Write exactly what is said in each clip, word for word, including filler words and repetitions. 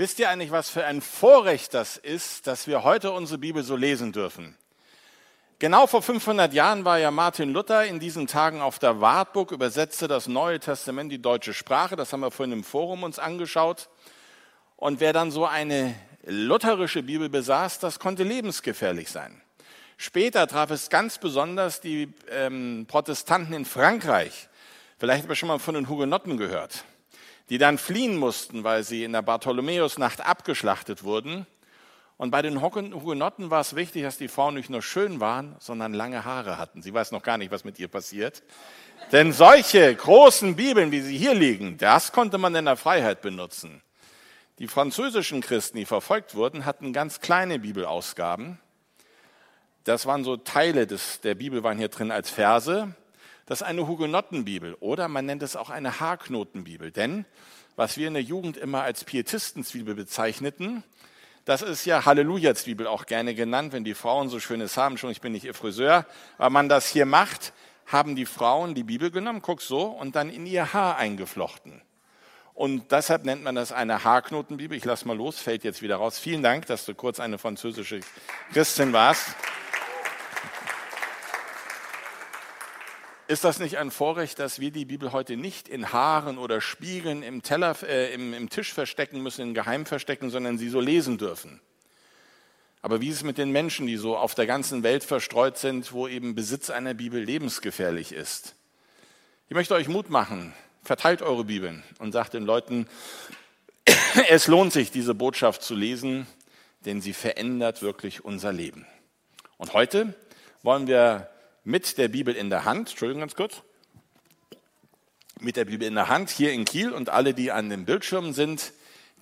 Wisst ihr eigentlich, was für ein Vorrecht das ist, dass wir heute unsere Bibel so lesen dürfen? Genau vor fünfhundert Jahren war ja Martin Luther in diesen Tagen auf der Wartburg, übersetzte das Neue Testament die deutsche Sprache. Das haben wir vorhin im Forum uns angeschaut. Und wer dann so eine lutherische Bibel besaß, das konnte lebensgefährlich sein. Später traf es ganz besonders die ähm, Protestanten in Frankreich. Vielleicht habt ihr schon mal von den Hugenotten gehört, die dann fliehen mussten, weil sie in der Bartholomäusnacht abgeschlachtet wurden. Und bei den Hugenotten war es wichtig, dass die Frauen nicht nur schön waren, sondern lange Haare hatten. Sie weiß noch gar nicht, was mit ihr passiert. Denn solche großen Bibeln, wie sie hier liegen, das konnte man in der Freiheit benutzen. Die französischen Christen, die verfolgt wurden, hatten ganz kleine Bibelausgaben. Das waren so Teile des, der Bibel, waren hier drin als Verse. Das ist eine Hugenottenbibel oder man nennt es auch eine Haarknotenbibel. Denn was wir in der Jugend immer als Pietistenzwiebel bezeichneten, das ist ja Halleluja-Zwiebel auch gerne genannt, wenn die Frauen so schönes haben. Schon, ich bin nicht ihr Friseur, aber man das hier macht, haben die Frauen die Bibel genommen, guck so, und dann in ihr Haar eingeflochten. Und deshalb nennt man das eine Haarknotenbibel. Ich lasse mal los, fällt jetzt wieder raus. Vielen Dank, dass du kurz eine französische Christin warst. Ist das nicht ein Vorrecht, dass wir die Bibel heute nicht in Haaren oder Spiegeln im, Teller, äh, im, im Tisch verstecken müssen, in Geheim verstecken, sondern sie so lesen dürfen? Aber wie ist es mit den Menschen, die so auf der ganzen Welt verstreut sind, wo eben Besitz einer Bibel lebensgefährlich ist? Ich möchte euch Mut machen, verteilt eure Bibeln und sagt den Leuten, es lohnt sich, diese Botschaft zu lesen, denn sie verändert wirklich unser Leben. Und heute wollen wir mit der Bibel in der Hand, Entschuldigung, ganz kurz, mit der Bibel in der Hand hier in Kiel und alle, die an dem Bildschirm sind,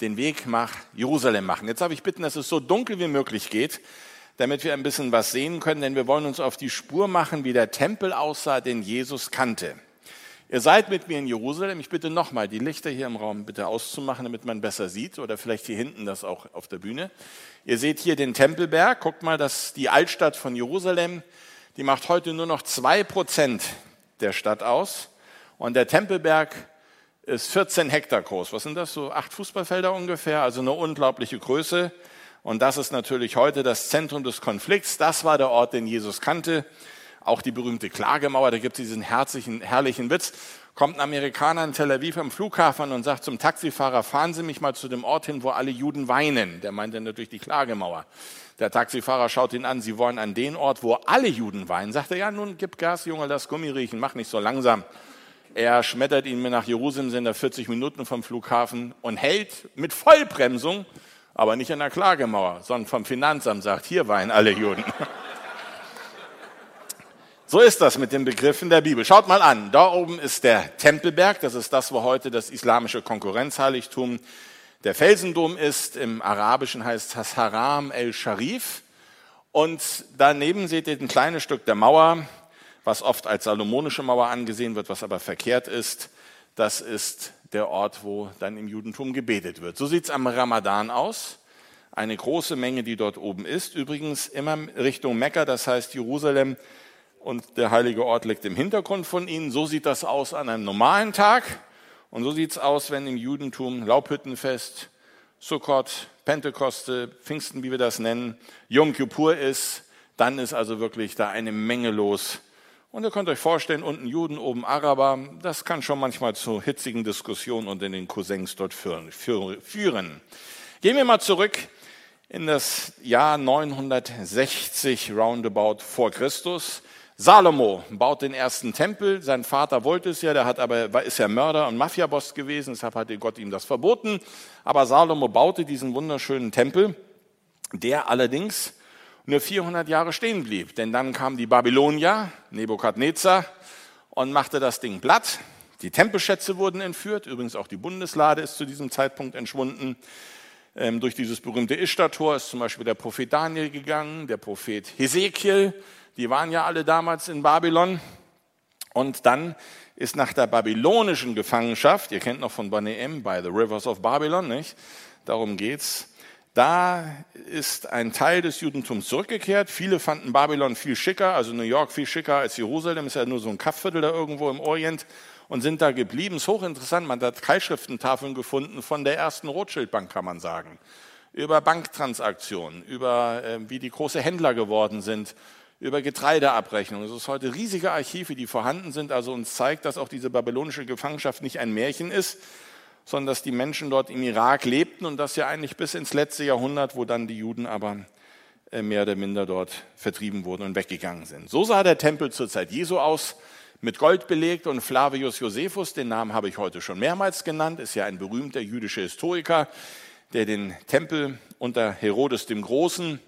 den Weg nach Jerusalem machen. Jetzt darf ich bitten, dass es so dunkel wie möglich geht, damit wir ein bisschen was sehen können, denn wir wollen uns auf die Spur machen, wie der Tempel aussah, den Jesus kannte. Ihr seid mit mir in Jerusalem. Ich bitte nochmal, die Lichter hier im Raum bitte auszumachen, damit man besser sieht oder vielleicht hier hinten das auch auf der Bühne. Ihr seht hier den Tempelberg. Guckt mal, das ist die Altstadt von Jerusalem. Die macht heute nur noch zwei Prozent der Stadt aus. Und der Tempelberg ist vierzehn Hektar groß. Was sind das? So acht Fußballfelder ungefähr. Also eine unglaubliche Größe. Und das ist natürlich heute das Zentrum des Konflikts. Das war der Ort, den Jesus kannte. Auch die berühmte Klagemauer, da gibt es diesen herzlichen, herrlichen Witz. Kommt ein Amerikaner in Tel Aviv am Flughafen und sagt zum Taxifahrer, fahren Sie mich mal zu dem Ort hin, wo alle Juden weinen. Der meint dann natürlich die Klagemauer. Der Taxifahrer schaut ihn an, Sie wollen an den Ort, wo alle Juden weinen. Sagt er, ja nun gib Gas, Junge, lass Gummi riechen, mach nicht so langsam. Er schmettert ihn nach Jerusalem, sind da vierzig Minuten vom Flughafen und hält mit Vollbremsung, aber nicht an der Klagemauer, sondern vom Finanzamt, sagt, hier weinen alle Juden. So ist das mit den Begriffen der Bibel. Schaut mal an, da oben ist der Tempelberg, das ist das, wo heute das islamische Konkurrenzheiligtum der Felsendom ist. Im Arabischen heißt das Haram el-Sharif. Und daneben seht ihr ein kleines Stück der Mauer, was oft als salomonische Mauer angesehen wird, was aber verkehrt ist. Das ist der Ort, wo dann im Judentum gebetet wird. So sieht es am Ramadan aus. Eine große Menge, die dort oben ist. Übrigens immer Richtung Mekka, das heißt Jerusalem. Und der heilige Ort liegt im Hintergrund von ihnen. So sieht das aus an einem normalen Tag. Und so sieht es aus, wenn im Judentum Laubhüttenfest, Sukkot, Pentekoste, Pfingsten, wie wir das nennen, Yom Kippur ist. Dann ist also wirklich da eine Menge los. Und ihr könnt euch vorstellen, unten Juden, oben Araber. Das kann schon manchmal zu hitzigen Diskussionen unter den Cousins dort führen. Gehen wir mal zurück in das Jahr neunhundertsechzig, roundabout vor Christus. Salomo baut den ersten Tempel, sein Vater wollte es ja, der hat aber, ist ja Mörder und Mafiaboss gewesen, deshalb hat Gott ihm das verboten. Aber Salomo baute diesen wunderschönen Tempel, der allerdings nur vierhundert Jahre stehen blieb. Denn dann kamen die Babylonier, Nebukadnezar, und machte das Ding platt. Die Tempelschätze wurden entführt, übrigens auch die Bundeslade ist zu diesem Zeitpunkt entschwunden. Ähm, durch dieses berühmte Ischtar-Tor ist zum Beispiel der Prophet Daniel gegangen, der Prophet Hesekiel. Die waren ja alle damals in Babylon. Und dann ist nach der babylonischen Gefangenschaft, ihr kennt noch von Barneim, by the rivers of Babylon, nicht? Darum geht's. Da ist ein Teil des Judentums zurückgekehrt. Viele fanden Babylon viel schicker, also New York viel schicker als Jerusalem. Ist ja nur so ein Kaffviertel da irgendwo im Orient. und sind da geblieben. Es ist hochinteressant, man hat Keilschriftentafeln gefunden von der ersten Rothschild-Bank, kann man sagen, über Banktransaktionen, über äh, wie die große Händler geworden sind, über Getreideabrechnungen. Es ist heute riesige Archive, die vorhanden sind, also uns zeigt, dass auch diese babylonische Gefangenschaft nicht ein Märchen ist, sondern dass die Menschen dort im Irak lebten und das ja eigentlich bis ins letzte Jahrhundert, wo dann die Juden aber mehr oder minder dort vertrieben wurden und weggegangen sind. So sah der Tempel zur Zeit Jesu aus, mit Gold belegt, und Flavius Josephus, den Namen habe ich heute schon mehrmals genannt, ist ja ein berühmter jüdischer Historiker, der den Tempel unter Herodes dem Großen,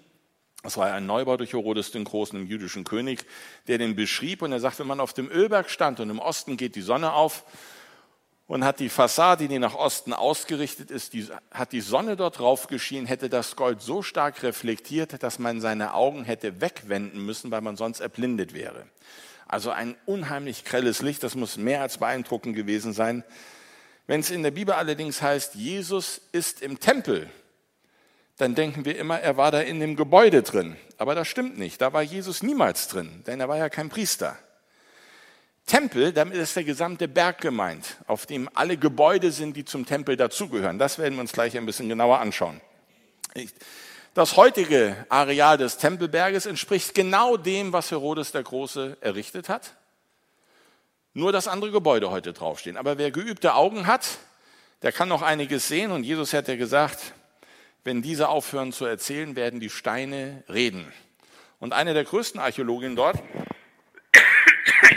das war ein Neubau durch Herodes den Großen, dem jüdischen König, der den beschrieb, und er sagt, wenn man auf dem Ölberg stand und im Osten geht die Sonne auf, und hat die Fassade, die nach Osten ausgerichtet ist, die, hat die Sonne dort drauf geschienen, hätte das Gold so stark reflektiert, dass man seine Augen hätte wegwenden müssen, weil man sonst erblindet wäre. Also ein unheimlich grelles Licht, das muss mehr als beeindruckend gewesen sein. Wenn es in der Bibel allerdings heißt, Jesus ist im Tempel, dann denken wir immer, er war da in dem Gebäude drin. Aber das stimmt nicht, da war Jesus niemals drin, denn er war ja kein Priester. Tempel, damit ist der gesamte Berg gemeint, auf dem alle Gebäude sind, die zum Tempel dazugehören. Das werden wir uns gleich ein bisschen genauer anschauen. Das heutige Areal des Tempelberges entspricht genau dem, was Herodes der Große errichtet hat. Nur, dass andere Gebäude heute draufstehen. Aber wer geübte Augen hat, der kann noch einiges sehen. Und Jesus hat ja gesagt, wenn diese aufhören zu erzählen, werden die Steine reden. Und eine der größten Archäologinnen dort,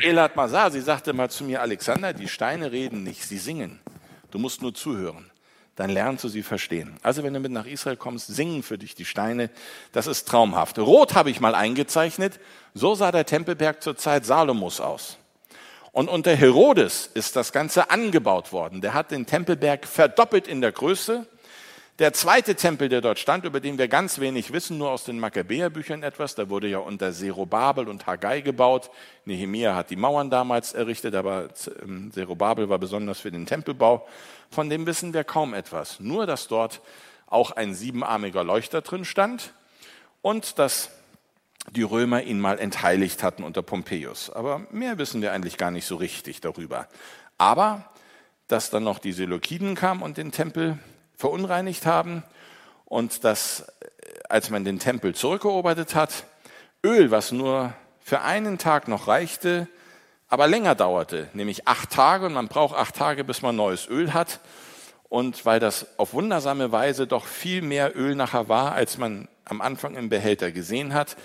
Elad Mazar, sie sagte mal zu mir, Alexander, die Steine reden nicht, sie singen. Du musst nur zuhören, dann lernst du sie verstehen. Also wenn du mit nach Israel kommst, singen für dich die Steine, das ist traumhaft. Rot habe ich mal eingezeichnet, so sah der Tempelberg zur Zeit Salomos aus. Und unter Herodes ist das Ganze angebaut worden. Der hat den Tempelberg verdoppelt in der Größe. Der zweite Tempel, der dort stand, über den wir ganz wenig wissen, nur aus den Makkabäerbüchern etwas, da wurde ja unter Zerubbabel und Haggai gebaut. Nehemia hat die Mauern damals errichtet, aber Zerubbabel war besonders für den Tempelbau. Von dem wissen wir kaum etwas. Nur, dass dort auch ein siebenarmiger Leuchter drin stand und dass die Römer ihn mal entheiligt hatten unter Pompeius. Aber mehr wissen wir eigentlich gar nicht so richtig darüber. Aber, dass dann noch die Seleukiden kamen und den Tempel verunreinigt haben und dass, als man den Tempel zurückerobert hat, Öl, was nur für einen Tag noch reichte, aber länger dauerte, nämlich acht Tage, und man braucht acht Tage, bis man neues Öl hat, und weil das auf wundersame Weise doch viel mehr Öl nachher war, als man am Anfang im Behälter gesehen hat,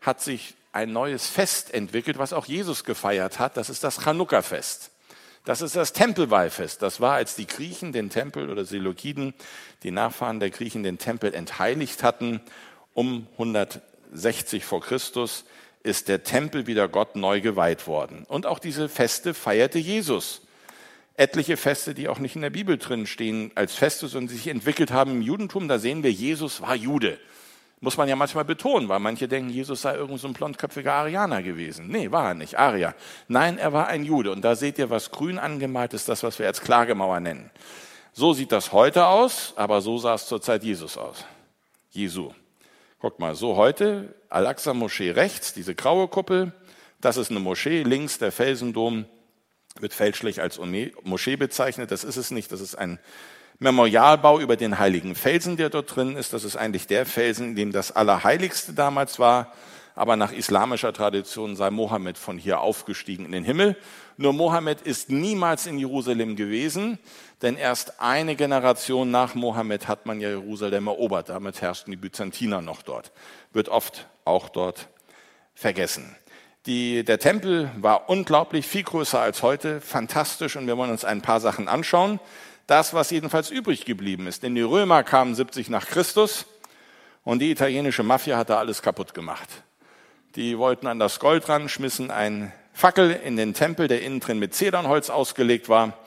hat sich ein neues Fest entwickelt, was auch Jesus gefeiert hat, das ist das Chanukka-Fest. Das ist das Tempelweihfest. Das war, als die Griechen den Tempel, oder Seleukiden, die Nachfahren der Griechen, den Tempel entheiligt hatten. Um hundertsechzig vor Christus ist der Tempel wieder Gott neu geweiht worden. Und auch diese Feste feierte Jesus. Etliche Feste, die auch nicht in der Bibel drin stehen als Feste, sondern die sich entwickelt haben im Judentum. Da sehen wir, Jesus war Jude. Muss man ja manchmal betonen, weil manche denken, Jesus sei irgend so ein blondköpfiger Arianer gewesen. Nee, war er nicht, Arier. Nein, er war ein Jude. Und da seht ihr, was grün angemalt ist, das, was wir als Klagemauer nennen. So sieht das heute aus, aber so sah es zur Zeit Jesus aus. Jesu. Guckt mal, so heute, Al-Aqsa-Moschee rechts, diese graue Kuppel, das ist eine Moschee, links der Felsendom, wird fälschlich als Moschee bezeichnet, das ist es nicht, das ist ein Memorialbau über den heiligen Felsen, der dort drin ist. Das ist eigentlich der Felsen, in dem das Allerheiligste damals war. Aber nach islamischer Tradition sei Mohammed von hier aufgestiegen in den Himmel. Nur Mohammed ist niemals in Jerusalem gewesen, denn erst eine Generation nach Mohammed hat man ja Jerusalem erobert. Damit herrschten die Byzantiner noch dort. Wird oft auch dort vergessen. Die, der Tempel war unglaublich, viel größer als heute, fantastisch, und wir wollen uns ein paar Sachen anschauen. Das, was jedenfalls übrig geblieben ist. Denn die Römer kamen siebzig nach Christus und die italienische Mafia hat da alles kaputt gemacht. Die wollten an das Gold ran, schmissen einen Fackel in den Tempel, der innen drin mit Zedernholz ausgelegt war.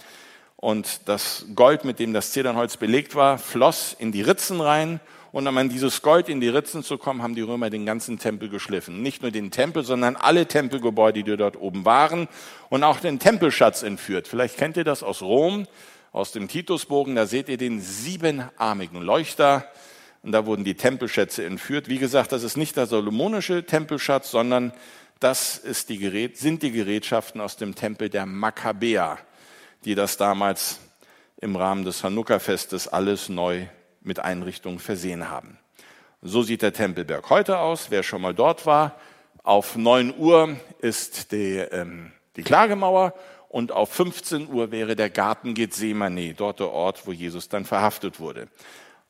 Und das Gold, mit dem das Zedernholz belegt war, floss in die Ritzen rein. Und um an dieses Gold in die Ritzen zu kommen, haben die Römer den ganzen Tempel geschliffen. Nicht nur den Tempel, sondern alle Tempelgebäude, die dort oben waren, und auch den Tempelschatz entführt. Vielleicht kennt ihr das aus Rom. Aus dem Titusbogen, da seht ihr den siebenarmigen Leuchter, und da wurden die Tempelschätze entführt. Wie gesagt, das ist nicht der salomonische Tempelschatz, sondern das ist die Gerät, sind die Gerätschaften aus dem Tempel der Makkabäer. die das damals im Rahmen des Chanukka-Festes alles neu mit Einrichtungen versehen haben. So sieht der Tempelberg heute aus, wer schon mal dort war. Auf neun Uhr ist die, ähm, die Klagemauer und auf fünfzehn Uhr wäre der Garten Gethsemane, dort der Ort, wo Jesus dann verhaftet wurde.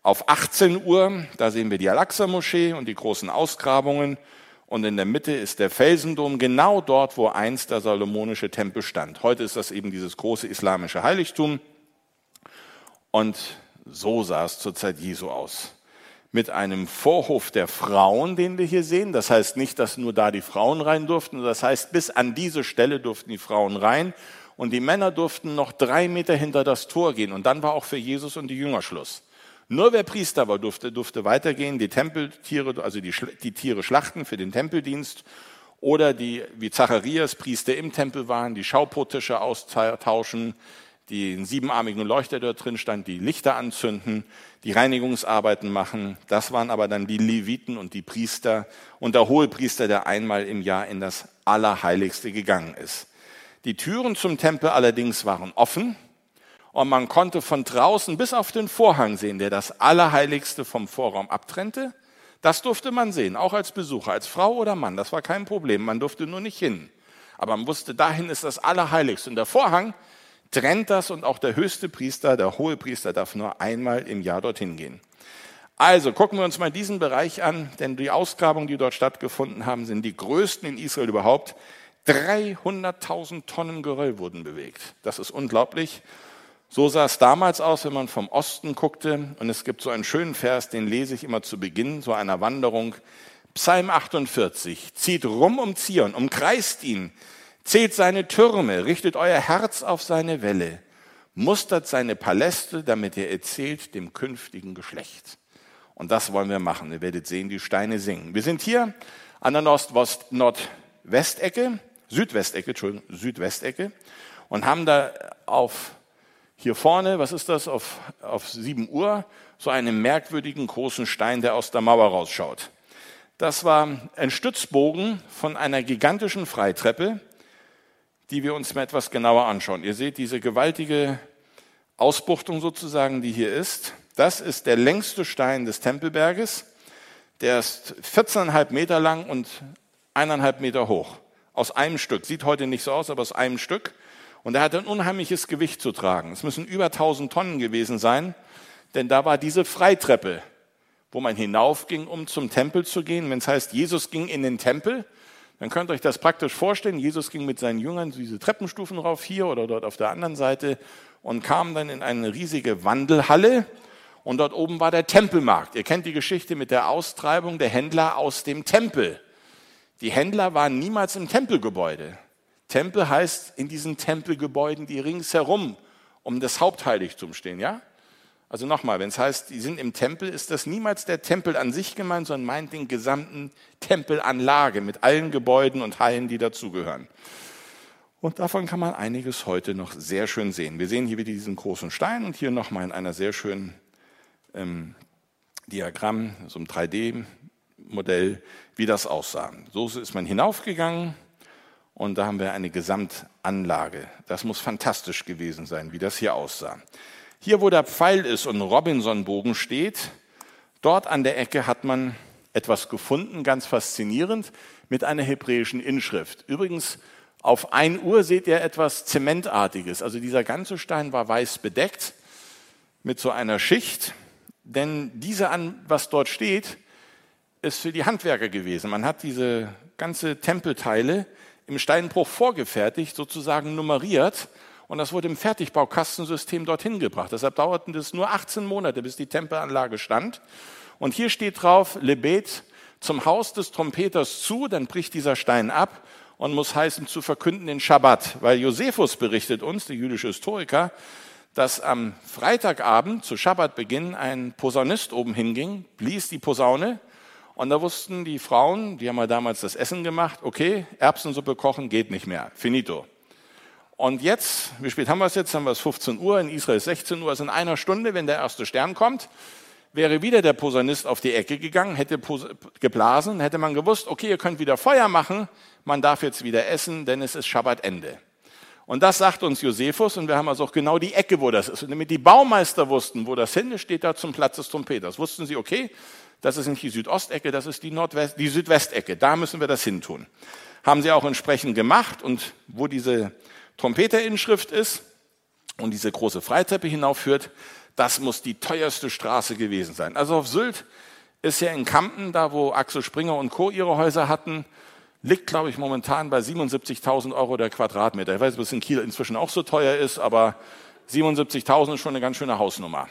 Auf achtzehn Uhr, da sehen wir die Al-Aqsa-Moschee und die großen Ausgrabungen. Und in der Mitte ist der Felsendom, genau dort, wo einst der salomonische Tempel stand. Heute ist das eben dieses große islamische Heiligtum. Und so sah es zur Zeit Jesu aus. Mit einem Vorhof der Frauen, den wir hier sehen. Das heißt nicht, dass nur da die Frauen rein durften. Das heißt, bis an diese Stelle durften die Frauen rein. Und die Männer durften noch drei Meter hinter das Tor gehen. Und dann war auch für Jesus und die Jünger Schluss. Nur wer Priester war, durfte, durfte weitergehen, die Tempeltiere, also die, die Tiere schlachten für den Tempeldienst oder die, wie Zacharias, Priester im Tempel waren, die Schaupotische austauschen, den siebenarmigen Leuchter, der drin stand, die Lichter anzünden, die Reinigungsarbeiten machen. Das waren aber dann die Leviten und die Priester und der Hohepriester, der einmal im Jahr in das Allerheiligste gegangen ist. Die Türen zum Tempel allerdings waren offen. Und man konnte von draußen bis auf den Vorhang sehen, der das Allerheiligste vom Vorraum abtrennte. Das durfte man sehen, auch als Besucher, als Frau oder Mann. Das war kein Problem, man durfte nur nicht hin. Aber man wusste, dahin ist das Allerheiligste. Und der Vorhang trennt das und auch der höchste Priester, der Hohepriester, darf nur einmal im Jahr dorthin gehen. Also gucken wir uns mal diesen Bereich an, denn die Ausgrabungen, die dort stattgefunden haben, sind die größten in Israel überhaupt. dreihunderttausend Tonnen Geröll wurden bewegt. Das ist unglaublich. So sah es damals aus, wenn man vom Osten guckte. Und es gibt so einen schönen Vers, den lese ich immer zu Beginn so einer Wanderung. Psalm achtundvierzig. Zieht rum um Zion, umkreist ihn, zählt seine Türme, richtet euer Herz auf seine Wälle, mustert seine Paläste, damit ihr erzählt dem künftigen Geschlecht. Und das wollen wir machen. Ihr werdet sehen, die Steine singen. Wir sind hier an der Nordwestecke, Südwestecke, Entschuldigung, Südwestecke und haben da auf Hier vorne, was ist das, auf, auf sieben Uhr, so einen merkwürdigen großen Stein, der aus der Mauer rausschaut. Das war ein Stützbogen von einer gigantischen Freitreppe, die wir uns mal etwas genauer anschauen. Ihr seht diese gewaltige Ausbuchtung sozusagen, die hier ist. Das ist der längste Stein des Tempelberges. Der ist vierzehn Komma fünf Meter lang und eineinhalb Meter hoch. Aus einem Stück. Sieht heute nicht so aus, aber aus einem Stück. Und er hatte ein unheimliches Gewicht zu tragen. Es müssen über tausend Tonnen gewesen sein, denn da war diese Freitreppe, wo man hinaufging, um zum Tempel zu gehen. Wenn es heißt, Jesus ging in den Tempel, dann könnt ihr euch das praktisch vorstellen. Jesus ging mit seinen Jüngern diese Treppenstufen rauf, hier oder dort auf der anderen Seite, und kam dann in eine riesige Wandelhalle. Und dort oben war der Tempelmarkt. Ihr kennt die Geschichte mit der Austreibung der Händler aus dem Tempel. Die Händler waren niemals im Tempelgebäude. Tempel heißt in diesen Tempelgebäuden, die ringsherum um das Hauptheiligtum stehen, ja? Also nochmal, wenn es heißt, die sind im Tempel, ist das niemals der Tempel an sich gemeint, sondern meint den gesamten Tempelanlage mit allen Gebäuden und Hallen, die dazugehören. Und davon kann man einiges heute noch sehr schön sehen. Wir sehen hier wieder diesen großen Stein und hier nochmal in einer sehr schönen ähm, Diagramm, so einem drei D Modell, wie das aussah. So ist man hinaufgegangen. Und da haben wir eine Gesamtanlage. Das muss fantastisch gewesen sein, wie das hier aussah. Hier, wo der Pfeil ist und ein Robinsonbogen steht, dort an der Ecke hat man etwas gefunden, ganz faszinierend, mit einer hebräischen Inschrift. Übrigens, auf ein Uhr seht ihr etwas Zementartiges. Also dieser ganze Stein war weiß bedeckt mit so einer Schicht. Denn diese, was dort steht, ist für die Handwerker gewesen. Man hat diese ganze Tempelteile im Steinbruch vorgefertigt, sozusagen nummeriert. Und das wurde im Fertigbaukastensystem dorthin gebracht. Deshalb dauerten das nur achtzehn Monate, bis die Tempelanlage stand. Und hier steht drauf, Lebet, zum Haus des Trompeters zu, dann bricht dieser Stein ab und muss heißen, zu verkünden den Schabbat. Weil Josephus berichtet uns, der jüdische Historiker, dass am Freitagabend zu Schabbatbeginn ein Posaunist oben hinging, blies die Posaune. Und da wussten die Frauen, die haben ja damals das Essen gemacht, okay, Erbsensuppe kochen geht nicht mehr, finito. Und jetzt, wie spät haben wir es jetzt? Haben wir es fünfzehn Uhr, in Israel ist sechzehn Uhr, also in einer Stunde, wenn der erste Stern kommt, wäre wieder der Posaunist auf die Ecke gegangen, hätte geblasen, hätte man gewusst, okay, ihr könnt wieder Feuer machen, man darf jetzt wieder essen, denn es ist Schabbatende. Und das sagt uns Josephus, und wir haben also auch genau die Ecke, wo das ist. Und damit die Baumeister wussten, wo das hin ist, steht da zum Platz des Trompeters. Wussten sie, okay, das ist nicht die Südostecke, das ist die, Nordwest, die Südwestecke, da müssen wir das hin tun. Haben sie auch entsprechend gemacht, und wo diese Trompeterinschrift ist und diese große Freitreppe hinaufführt, das muss die teuerste Straße gewesen sein. Also auf Sylt ist ja in Kampen, da wo Axel Springer und Co. ihre Häuser hatten, liegt, glaube ich, momentan bei siebenundsiebzigtausend Euro der Quadratmeter. Ich weiß, dass es in Kiel inzwischen auch so teuer ist, aber siebenundsiebzigtausend ist schon eine ganz schöne Hausnummer.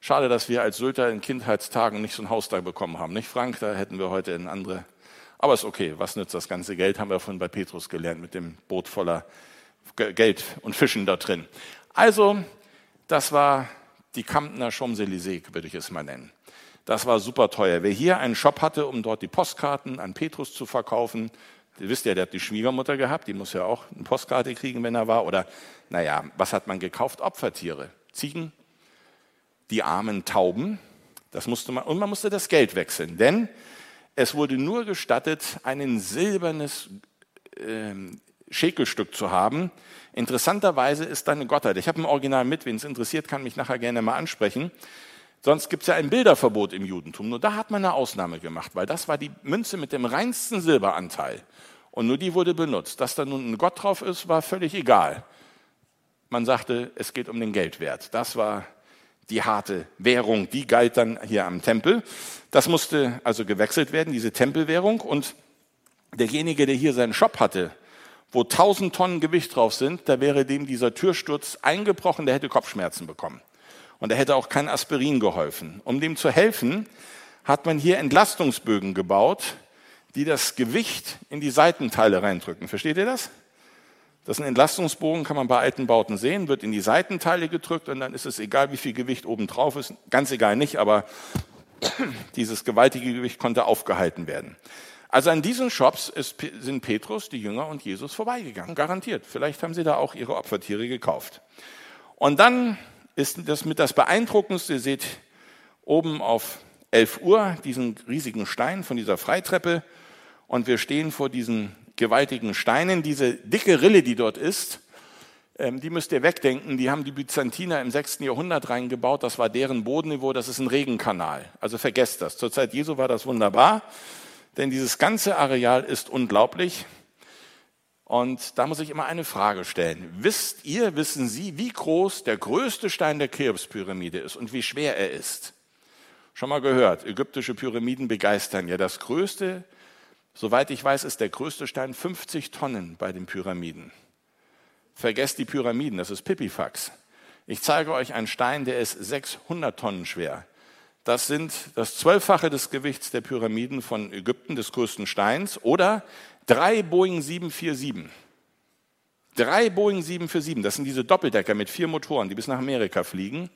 Schade, dass wir als Sylter in Kindheitstagen nicht so ein Haus da bekommen haben, nicht Frank? Da hätten wir heute eine andere. Aber ist okay, was nützt das ganze Geld? Haben wir von bei Petrus gelernt, mit dem Boot voller Geld und Fischen da drin. Also, das war die Kampener Champs-Élysées, würde ich es mal nennen. Das war super teuer. Wer hier einen Shop hatte, um dort die Postkarten an Petrus zu verkaufen, ihr wisst ja, der hat die Schwiegermutter gehabt, die muss ja auch eine Postkarte kriegen, wenn er war. Oder, naja, was hat man gekauft? Opfertiere, Ziegen, die armen Tauben. Das musste man, und man musste das Geld wechseln, denn es wurde nur gestattet, ein silbernes äh, Schekelstück zu haben. Interessanterweise ist da eine Gottheit. Ich habe ein Original mit, wen es interessiert, kann mich nachher gerne mal ansprechen. Sonst gibt es ja ein Bilderverbot im Judentum. Nur da hat man eine Ausnahme gemacht, weil das war die Münze mit dem reinsten Silberanteil. Und nur die wurde benutzt. Dass da nun ein Gott drauf ist, war völlig egal. Man sagte, es geht um den Geldwert. Das war die harte Währung. Die galt dann hier am Tempel. Das musste also gewechselt werden, diese Tempelwährung. Und derjenige, der hier seinen Shop hatte, wo tausend Tonnen Gewicht drauf sind, da wäre dem dieser Türsturz eingebrochen, der hätte Kopfschmerzen bekommen. Und da hätte auch kein Aspirin geholfen. Um dem zu helfen, hat man hier Entlastungsbögen gebaut, die das Gewicht in die Seitenteile reindrücken. Versteht ihr das? Das ist ein Entlastungsbogen, kann man bei alten Bauten sehen, wird in die Seitenteile gedrückt und dann ist es egal, wie viel Gewicht oben drauf ist. Ganz egal nicht, aber dieses gewaltige Gewicht konnte aufgehalten werden. Also an diesen Shops ist, sind Petrus, die Jünger und Jesus vorbeigegangen, garantiert. Vielleicht haben sie da auch ihre Opfertiere gekauft. Und dann ist das mit das Beeindruckendste, ihr seht oben auf elf Uhr diesen riesigen Stein von dieser Freitreppe und wir stehen vor diesen gewaltigen Steinen. Diese dicke Rille, die dort ist, die müsst ihr wegdenken, die haben die Byzantiner im sechsten Jahrhundert reingebaut, das war deren Bodenniveau, das ist ein Regenkanal. Also vergesst das, zur Zeit Jesu war das wunderbar. Denn dieses ganze Areal ist unglaublich. Und da muss ich immer eine Frage stellen. Wisst ihr, wissen Sie, wie groß der größte Stein der Cheops-Pyramide ist und wie schwer er ist? Schon mal gehört, ägyptische Pyramiden begeistern ja. Das größte, soweit ich weiß, ist der größte Stein fünfzig Tonnen bei den Pyramiden. Vergesst die Pyramiden, das ist Pipifax. Ich zeige euch einen Stein, der ist sechshundert Tonnen schwer. Das sind das Zwölffache des Gewichts der Pyramiden von Ägypten, des größten Steins, oder drei Boeing sieben vier sieben. Drei Boeing sieben vier sieben, das sind diese Doppeldecker mit vier Motoren, die bis nach Amerika fliegen,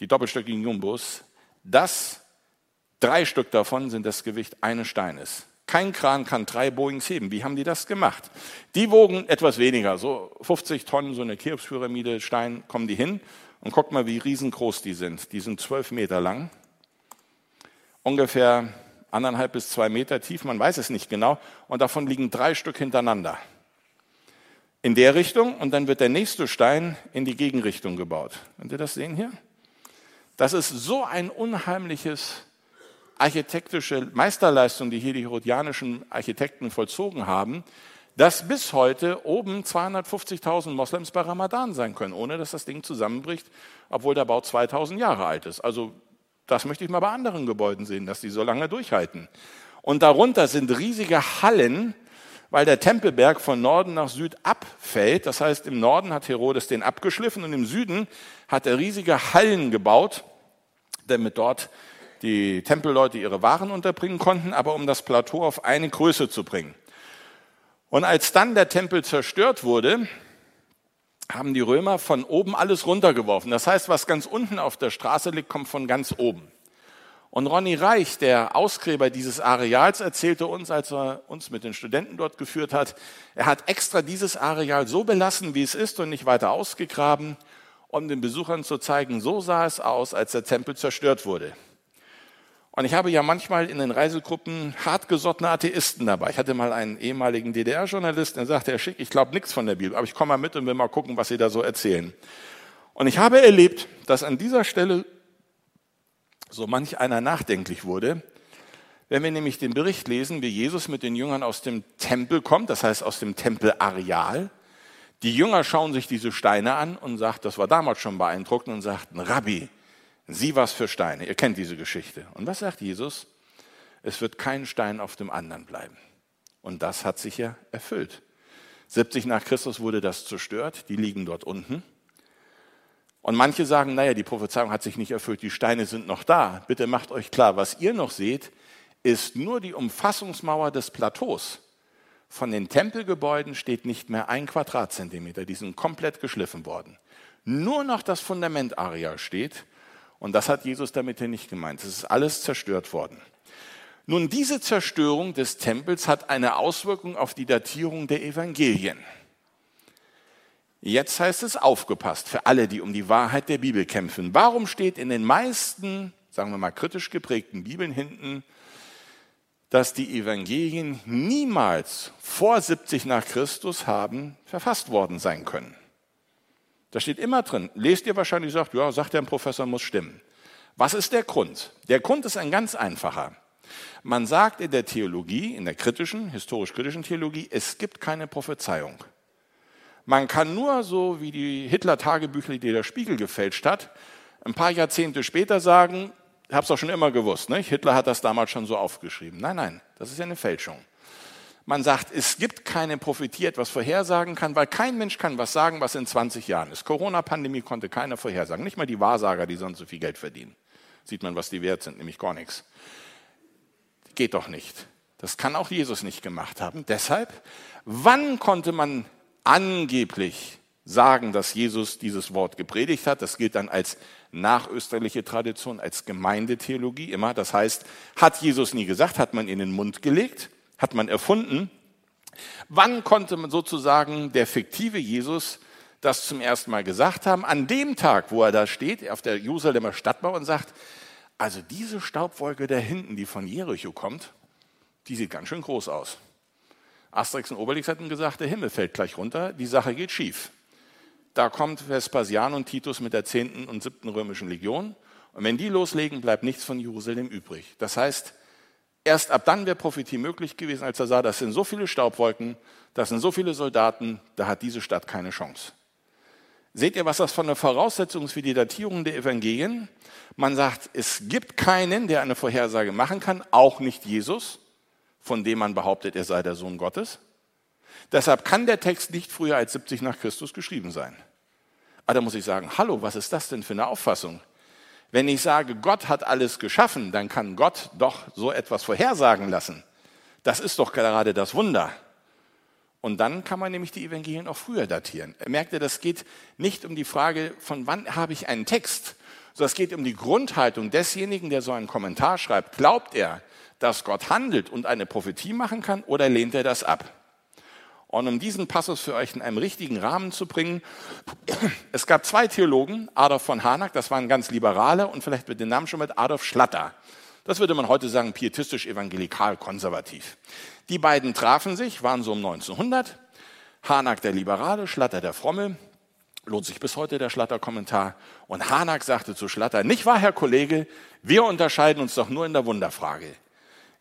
die doppelstöckigen Jumbos. Das, drei Stück davon sind das Gewicht eines Steines. Kein Kran kann drei Boeings heben. Wie haben die das gemacht? Die wogen etwas weniger, so fünfzig Tonnen, so eine Cheops-Pyramide, Stein, kommen die hin. Und guckt mal, wie riesengroß die sind. Die sind zwölf Meter lang, ungefähr anderthalb bis zwei Meter tief, man weiß es nicht genau. Und davon liegen drei Stück hintereinander. In der Richtung und dann wird der nächste Stein in die Gegenrichtung gebaut. Könnt ihr das sehen hier? Das ist so ein unheimliches architektische Meisterleistung, die hier die herodianischen Architekten vollzogen haben, dass bis heute oben zweihundertfünfzigtausend Moslems bei Ramadan sein können, ohne dass das Ding zusammenbricht, obwohl der Bau zweitausend Jahre alt ist. Also das möchte ich mal bei anderen Gebäuden sehen, dass die so lange durchhalten. Und darunter sind riesige Hallen, weil der Tempelberg von Norden nach Süd abfällt. Das heißt, im Norden hat Herodes den abgeschliffen und im Süden hat er riesige Hallen gebaut, damit dort die Tempelleute ihre Waren unterbringen konnten, aber um das Plateau auf eine Größe zu bringen. Und als dann der Tempel zerstört wurde, haben die Römer von oben alles runtergeworfen. Das heißt, was ganz unten auf der Straße liegt, kommt von ganz oben. Und Ronny Reich, der Ausgräber dieses Areals, erzählte uns, als er uns mit den Studenten dort geführt hat, er hat extra dieses Areal so belassen, wie es ist und nicht weiter ausgegraben, um den Besuchern zu zeigen, so sah es aus, als der Tempel zerstört wurde. Und ich habe ja manchmal in den Reisegruppen hartgesottene Atheisten dabei. Ich hatte mal einen ehemaligen D D R-Journalisten, der sagte, Herr Schick, ich glaube nichts von der Bibel, aber ich komme mal mit und will mal gucken, was Sie da so erzählen. Und ich habe erlebt, dass an dieser Stelle so manch einer nachdenklich wurde. Wenn wir nämlich den Bericht lesen, wie Jesus mit den Jüngern aus dem Tempel kommt, das heißt aus dem Tempelareal, die Jünger schauen sich diese Steine an und sagen, das war damals schon beeindruckend, und sagten, Rabbi, sieh was für Steine. Ihr kennt diese Geschichte. Und was sagt Jesus? Es wird kein Stein auf dem anderen bleiben. Und das hat sich ja erfüllt. siebzig nach Christus wurde das zerstört. Die liegen dort unten. Und manche sagen, naja, die Prophezeiung hat sich nicht erfüllt. Die Steine sind noch da. Bitte macht euch klar, was ihr noch seht, ist nur die Umfassungsmauer des Plateaus. Von den Tempelgebäuden steht nicht mehr ein Quadratzentimeter. Die sind komplett geschliffen worden. Nur noch das Fundamentareal steht. Und das hat Jesus damit hier nicht gemeint. Es ist alles zerstört worden. Nun, diese Zerstörung des Tempels hat eine Auswirkung auf die Datierung der Evangelien. Jetzt heißt es aufgepasst für alle, die um die Wahrheit der Bibel kämpfen. Warum steht in den meisten, sagen wir mal, kritisch geprägten Bibeln hinten, dass die Evangelien niemals vor siebzig nach Christus haben verfasst worden sein können? Da steht immer drin, lest ihr wahrscheinlich, sagt, ja, sagt der Professor, muss stimmen. Was ist der Grund? Der Grund ist ein ganz einfacher. Man sagt in der Theologie, in der kritischen, historisch-kritischen Theologie, es gibt keine Prophezeiung. Man kann nur so, wie die Hitler-Tagebücher, die der Spiegel gefälscht hat, ein paar Jahrzehnte später sagen, ich habe es doch schon immer gewusst, nicht? Hitler hat das damals schon so aufgeschrieben. Nein, nein, das ist ja eine Fälschung. Man sagt, es gibt keine Prophetie, die etwas vorhersagen kann, weil kein Mensch kann was sagen, was in zwanzig Jahren ist. Corona-Pandemie konnte keiner vorhersagen, nicht mal die Wahrsager, die sonst so viel Geld verdienen. Sieht man, was die wert sind, nämlich gar nichts. Geht doch nicht. Das kann auch Jesus nicht gemacht haben. Deshalb, wann konnte man angeblich sagen, dass Jesus dieses Wort gepredigt hat? Das gilt dann als nachösterliche Tradition, als Gemeindetheologie immer. Das heißt, hat Jesus nie gesagt, hat man in den Mund gelegt, hat man erfunden. Wann konnte man sozusagen der fiktive Jesus das zum ersten Mal gesagt haben? An dem Tag, wo er da steht, auf der Jerusalemer Stadtmauer und sagt, also diese Staubwolke da hinten, die von Jericho kommt, die sieht ganz schön groß aus. Asterix und Obelix hatten gesagt, der Himmel fällt gleich runter, die Sache geht schief. Da kommt Vespasian und Titus mit der zehnten und siebten römischen Legion. Und wenn die loslegen, bleibt nichts von Jerusalem übrig. Das heißt, erst ab dann wäre Prophetie möglich gewesen, als er sah, das sind so viele Staubwolken, das sind so viele Soldaten, da hat diese Stadt keine Chance. Seht ihr, was das von der Voraussetzung ist für die Datierung der Evangelien? Man sagt, es gibt keinen, der eine Vorhersage machen kann, auch nicht Jesus, von dem man behauptet, er sei der Sohn Gottes. Deshalb kann der Text nicht früher als siebzig nach Christus geschrieben sein. Aber da muss ich sagen, hallo, was ist das denn für eine Auffassung? Wenn ich sage, Gott hat alles geschaffen, dann kann Gott doch so etwas vorhersagen lassen. Das ist doch gerade das Wunder. Und dann kann man nämlich die Evangelien auch früher datieren. Merkt ihr, das geht nicht um die Frage, von wann habe ich einen Text, sondern es geht um die Grundhaltung desjenigen, der so einen Kommentar schreibt. Glaubt er, dass Gott handelt und eine Prophetie machen kann, oder lehnt er das ab? Und um diesen Passus für euch in einem richtigen Rahmen zu bringen, es gab zwei Theologen, Adolf von Harnack, das waren ganz Liberale, und vielleicht mit dem Namen schon mit Adolf Schlatter. Das würde man heute sagen, pietistisch-evangelikal-konservativ. Die beiden trafen sich, waren so um neunzehnhundert, Harnack der Liberale, Schlatter der Fromme, lohnt sich bis heute der Schlatter-Kommentar. Und Harnack sagte zu Schlatter, nicht wahr, Herr Kollege, wir unterscheiden uns doch nur in der Wunderfrage.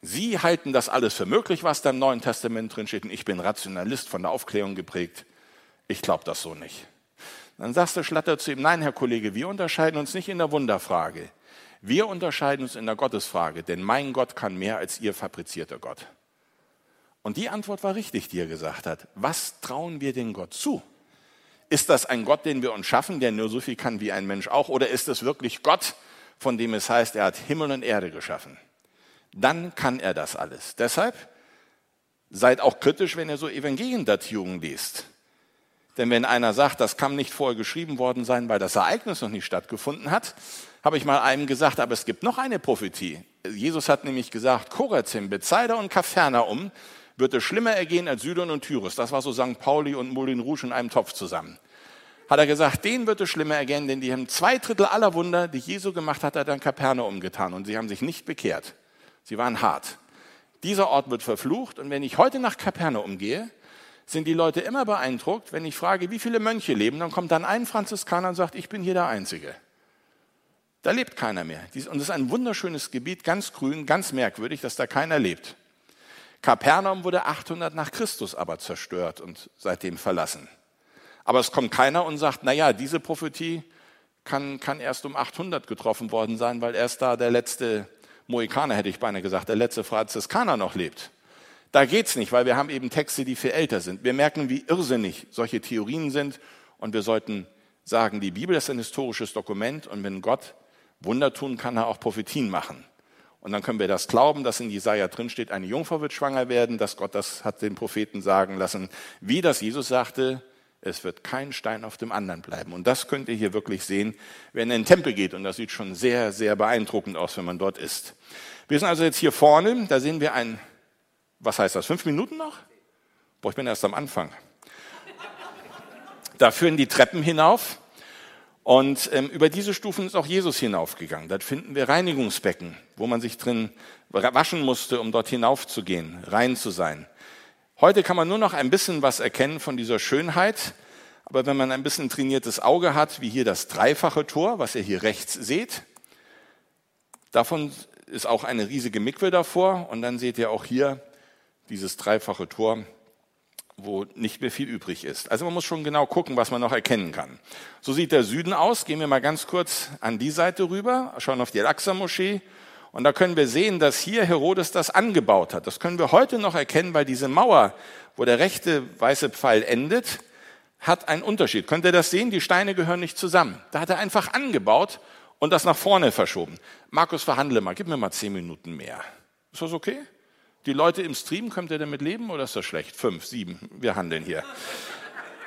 Sie halten das alles für möglich, was da im Neuen Testament drin steht. Und ich bin Rationalist, von der Aufklärung geprägt. Ich glaube das so nicht. Dann sagt der Schlatter zu ihm, nein, Herr Kollege, wir unterscheiden uns nicht in der Wunderfrage. Wir unterscheiden uns in der Gottesfrage, denn mein Gott kann mehr als ihr fabrizierter Gott. Und die Antwort war richtig, die er gesagt hat. Was trauen wir denn Gott zu? Ist das ein Gott, den wir uns schaffen, der nur so viel kann wie ein Mensch auch? Oder ist es wirklich Gott, von dem es heißt, er hat Himmel und Erde geschaffen? Dann kann er das alles. Deshalb seid auch kritisch, wenn ihr so Evangeliendatierungen lest. Denn wenn einer sagt, das kann nicht vorher geschrieben worden sein, weil das Ereignis noch nicht stattgefunden hat, habe ich mal einem gesagt, aber es gibt noch eine Prophetie. Jesus hat nämlich gesagt, Korazin, Bethsaida und Kapernaum wird es schlimmer ergehen als Sidon und Tyrus. Das war so Sankt Pauli und Moulin Rouge in einem Topf zusammen. hat er gesagt, denen wird es schlimmer ergehen, denn die haben zwei Drittel aller Wunder, die Jesu gemacht hat, hat er in Kapernaum getan und sie haben sich nicht bekehrt. Sie waren hart. Dieser Ort wird verflucht und wenn ich heute nach Kapernaum gehe, sind die Leute immer beeindruckt, wenn ich frage, wie viele Mönche leben, dann kommt dann ein Franziskaner und sagt, ich bin hier der Einzige. Da lebt keiner mehr. Und es ist ein wunderschönes Gebiet, ganz grün, ganz merkwürdig, dass da keiner lebt. Kapernaum wurde achthundert nach Christus aber zerstört und seitdem verlassen. Aber es kommt keiner und sagt, naja, diese Prophetie kann, kann erst um achthundert getroffen worden sein, weil erst da der letzte Mohikaner, hätte ich beinahe gesagt, der letzte Franziskaner noch lebt. Da geht's nicht, weil wir haben eben Texte, die viel älter sind. Wir merken, wie irrsinnig solche Theorien sind und wir sollten sagen, die Bibel ist ein historisches Dokument und wenn Gott Wunder tun kann, er auch Prophetien machen. Und dann können wir das glauben, dass in Jesaja drinsteht, eine Jungfrau wird schwanger werden, dass Gott das hat den Propheten sagen lassen, wie das Jesus sagte, es wird kein Stein auf dem anderen bleiben. Und das könnt ihr hier wirklich sehen, wenn ihr in den Tempel geht. Und das sieht schon sehr, sehr beeindruckend aus, wenn man dort ist. Wir sind also jetzt hier vorne. Da sehen wir ein, was heißt das, fünf Minuten noch? Boah, ich bin erst am Anfang. Da führen die Treppen hinauf. Und ähm, über diese Stufen ist auch Jesus hinaufgegangen. Dort finden wir Reinigungsbecken, wo man sich drin waschen musste, um dort hinaufzugehen, rein zu sein. Heute kann man nur noch ein bisschen was erkennen von dieser Schönheit, aber wenn man ein bisschen trainiertes Auge hat, wie hier das dreifache Tor, was ihr hier rechts seht, davon ist auch eine riesige Mikwe davor und dann seht ihr auch hier dieses dreifache Tor, wo nicht mehr viel übrig ist. Also man muss schon genau gucken, was man noch erkennen kann. So sieht der Süden aus. Gehen wir mal ganz kurz an die Seite rüber, schauen auf die Al-Aqsa-Moschee. Und da können wir sehen, dass hier Herodes das angebaut hat. Das können wir heute noch erkennen, weil diese Mauer, wo der rechte weiße Pfeil endet, hat einen Unterschied. Könnt ihr das sehen? Die Steine gehören nicht zusammen. Da hat er einfach angebaut und das nach vorne verschoben. Markus, verhandle mal. Gib mir mal zehn Minuten mehr. Ist das okay? Die Leute im Stream, könnt ihr damit leben oder ist das schlecht? Fünf, sieben, wir handeln hier.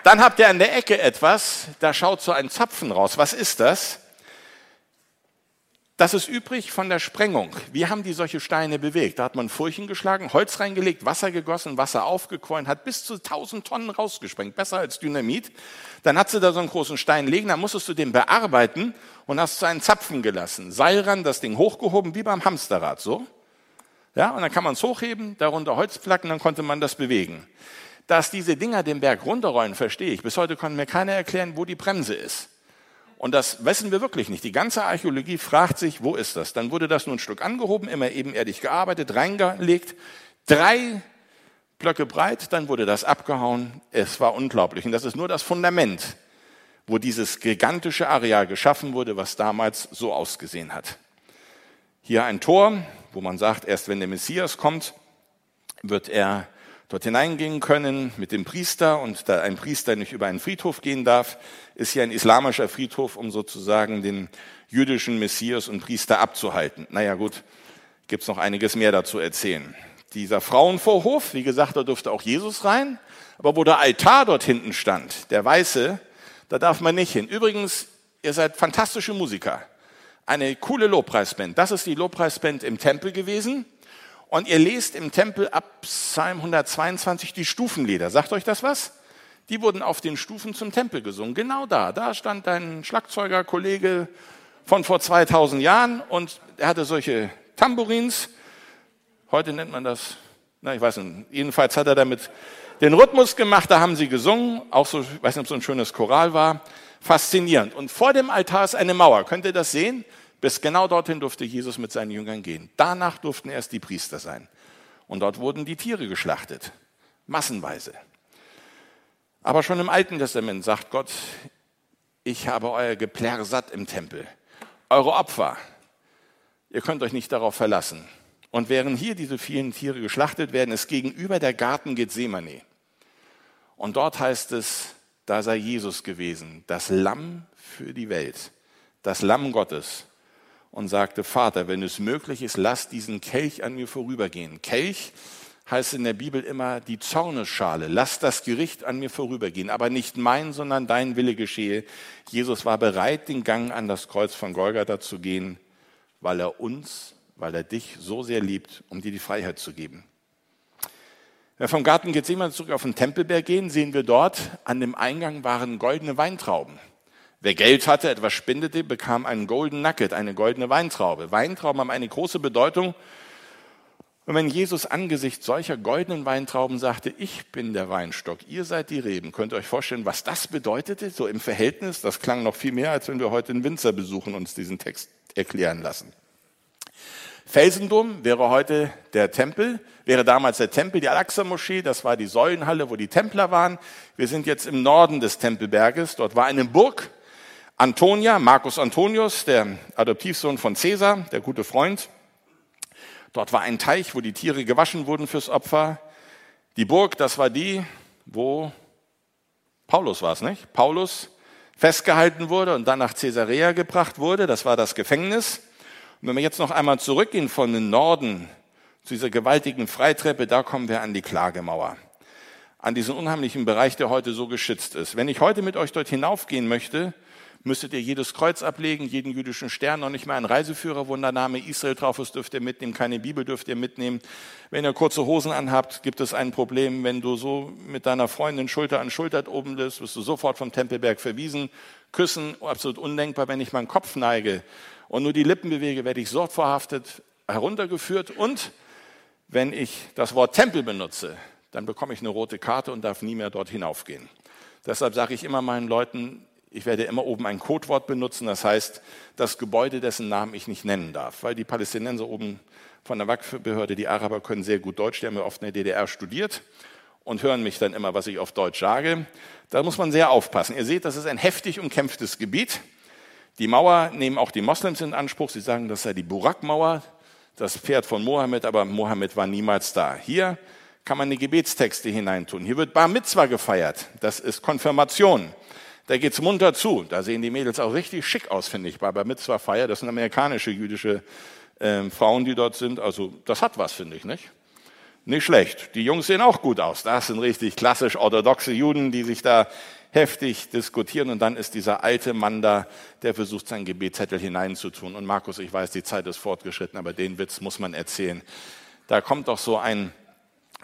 Dann habt ihr an der Ecke etwas, da schaut so ein Zapfen raus. Was ist das? Das ist übrig von der Sprengung. Wie haben die solche Steine bewegt? Da hat man Furchen geschlagen, Holz reingelegt, Wasser gegossen, Wasser aufgequollen, hat bis zu tausend Tonnen rausgesprengt, besser als Dynamit. Dann hat sie da so einen großen Stein legen, dann musstest du den bearbeiten und hast so einen Zapfen gelassen. Seil ran, das Ding hochgehoben, wie beim Hamsterrad, so. Ja, und dann kann man es hochheben, darunter Holzplatten, dann konnte man das bewegen. Dass diese Dinger den Berg runterrollen, verstehe ich. Bis heute konnte mir keiner erklären, wo die Bremse ist. Und das wissen wir wirklich nicht. Die ganze Archäologie fragt sich, wo ist das? Dann wurde das nur ein Stück angehoben, immer ebenerdig gearbeitet, reingelegt, drei Blöcke breit, dann wurde das abgehauen. Es war unglaublich. Und das ist nur das Fundament, wo dieses gigantische Areal geschaffen wurde, was damals so ausgesehen hat. Hier ein Tor, wo man sagt, erst wenn der Messias kommt, wird er dort hineingehen können mit dem Priester und da ein Priester nicht über einen Friedhof gehen darf, ist hier ein islamischer Friedhof, um sozusagen den jüdischen Messias und Priester abzuhalten. Naja gut, gibt's noch einiges mehr dazu erzählen. Dieser Frauenvorhof, wie gesagt, da durfte auch Jesus rein, aber wo der Altar dort hinten stand, der weiße, da darf man nicht hin. Übrigens, ihr seid fantastische Musiker. Eine coole Lobpreisband. Das ist die Lobpreisband im Tempel gewesen. Und ihr lest im Tempel ab Psalm hundertzweiundzwanzig die Stufenlieder. Sagt euch das was? Die wurden auf den Stufen zum Tempel gesungen. Genau da. Da stand ein Schlagzeugerkollege von vor zweitausend Jahren und er hatte solche Tambourins. Heute nennt man das, na, ich weiß nicht. Jedenfalls hat er damit den Rhythmus gemacht. Da haben sie gesungen. Auch so, ich weiß nicht, ob so ein schönes Choral war. Faszinierend. Und vor dem Altar ist eine Mauer. Könnt ihr das sehen? Bis genau dorthin durfte Jesus mit seinen Jüngern gehen. Danach durften erst die Priester sein. Und dort wurden die Tiere geschlachtet, massenweise. Aber schon im Alten Testament sagt Gott, ich habe euer Geplärr satt im Tempel, eure Opfer. Ihr könnt euch nicht darauf verlassen. Und während hier diese vielen Tiere geschlachtet werden, ist gegenüber der Garten Gethsemane. Und dort heißt es, da sei Jesus gewesen, das Lamm für die Welt, das Lamm Gottes. Und sagte, Vater, wenn es möglich ist, lass diesen Kelch an mir vorübergehen. Kelch heißt in der Bibel immer die Zornesschale. Lass das Gericht an mir vorübergehen, aber nicht mein, sondern dein Wille geschehe. Jesus war bereit, den Gang an das Kreuz von Golgatha zu gehen, weil er uns, weil er dich so sehr liebt, um dir die Freiheit zu geben. Wenn wir vom Garten Gethsemane zurück auf den Tempelberg gehen, sehen wir dort, an dem Eingang waren goldene Weintrauben. Wer Geld hatte, etwas spendete, bekam einen Golden Nugget, eine goldene Weintraube. Weintrauben haben eine große Bedeutung. Und wenn Jesus angesichts solcher goldenen Weintrauben sagte, ich bin der Weinstock, ihr seid die Reben, könnt ihr euch vorstellen, was das bedeutete, so im Verhältnis? Das klang noch viel mehr, als wenn wir heute einen Winzer besuchen und uns diesen Text erklären lassen. Felsendom wäre heute der Tempel, wäre damals der Tempel, die Al-Aqsa-Moschee, das war die Säulenhalle, wo die Templer waren. Wir sind jetzt im Norden des Tempelberges, dort war eine Burg, Antonia, Marcus Antonius, der Adoptivsohn von Caesar, der gute Freund. Dort war ein Teich, wo die Tiere gewaschen wurden fürs Opfer. Die Burg, das war die, wo Paulus war es, nicht? Paulus festgehalten wurde und dann nach Caesarea gebracht wurde, das war das Gefängnis. Und wenn wir jetzt noch einmal zurückgehen von den Norden zu dieser gewaltigen Freitreppe, da kommen wir an die Klagemauer, an diesen unheimlichen Bereich, der heute so geschützt ist. Wenn ich heute mit euch dort hinaufgehen möchte, müsstet ihr jedes Kreuz ablegen, jeden jüdischen Stern, noch nicht mal einen Reiseführer, wo der Name Israel drauf ist, dürft ihr mitnehmen, keine Bibel dürft ihr mitnehmen. Wenn ihr kurze Hosen anhabt, gibt es ein Problem. Wenn du so mit deiner Freundin Schulter an Schulter oben bist, wirst du sofort vom Tempelberg verwiesen. Küssen, absolut undenkbar, wenn ich meinen Kopf neige und nur die Lippen bewege, werde ich sofort verhaftet, heruntergeführt. Und wenn ich das Wort Tempel benutze, dann bekomme ich eine rote Karte und darf nie mehr dort hinaufgehen. Deshalb sage ich immer meinen Leuten, ich werde immer oben ein Codewort benutzen, das heißt, das Gebäude, dessen Namen ich nicht nennen darf. Weil die Palästinenser oben von der Waqf-Behörde, die Araber können sehr gut Deutsch, die haben ja oft in der D D R studiert und hören mich dann immer, was ich auf Deutsch sage. Da muss man sehr aufpassen. Ihr seht, das ist ein heftig umkämpftes Gebiet. Die Mauer nehmen auch die Moslems in Anspruch. Sie sagen, das sei die Burak-Mauer, das Pferd von Mohammed, aber Mohammed war niemals da. Hier kann man die Gebetstexte hineintun. Hier wird Bar Mitzwa gefeiert, das ist Konfirmation. Da geht's munter zu. Da sehen die Mädels auch richtig schick aus, finde ich, bei Bar Mitzwa Feier. Das sind amerikanische jüdische äh, Frauen, die dort sind. Also das hat was, finde ich, nicht? Nicht schlecht. Die Jungs sehen auch gut aus. Das sind richtig klassisch orthodoxe Juden, die sich da heftig diskutieren. Und dann ist dieser alte Mann da, der versucht, seinen Gebetszettel hineinzutun. Und Markus, ich weiß, die Zeit ist fortgeschritten, aber den Witz muss man erzählen. Da kommt doch so ein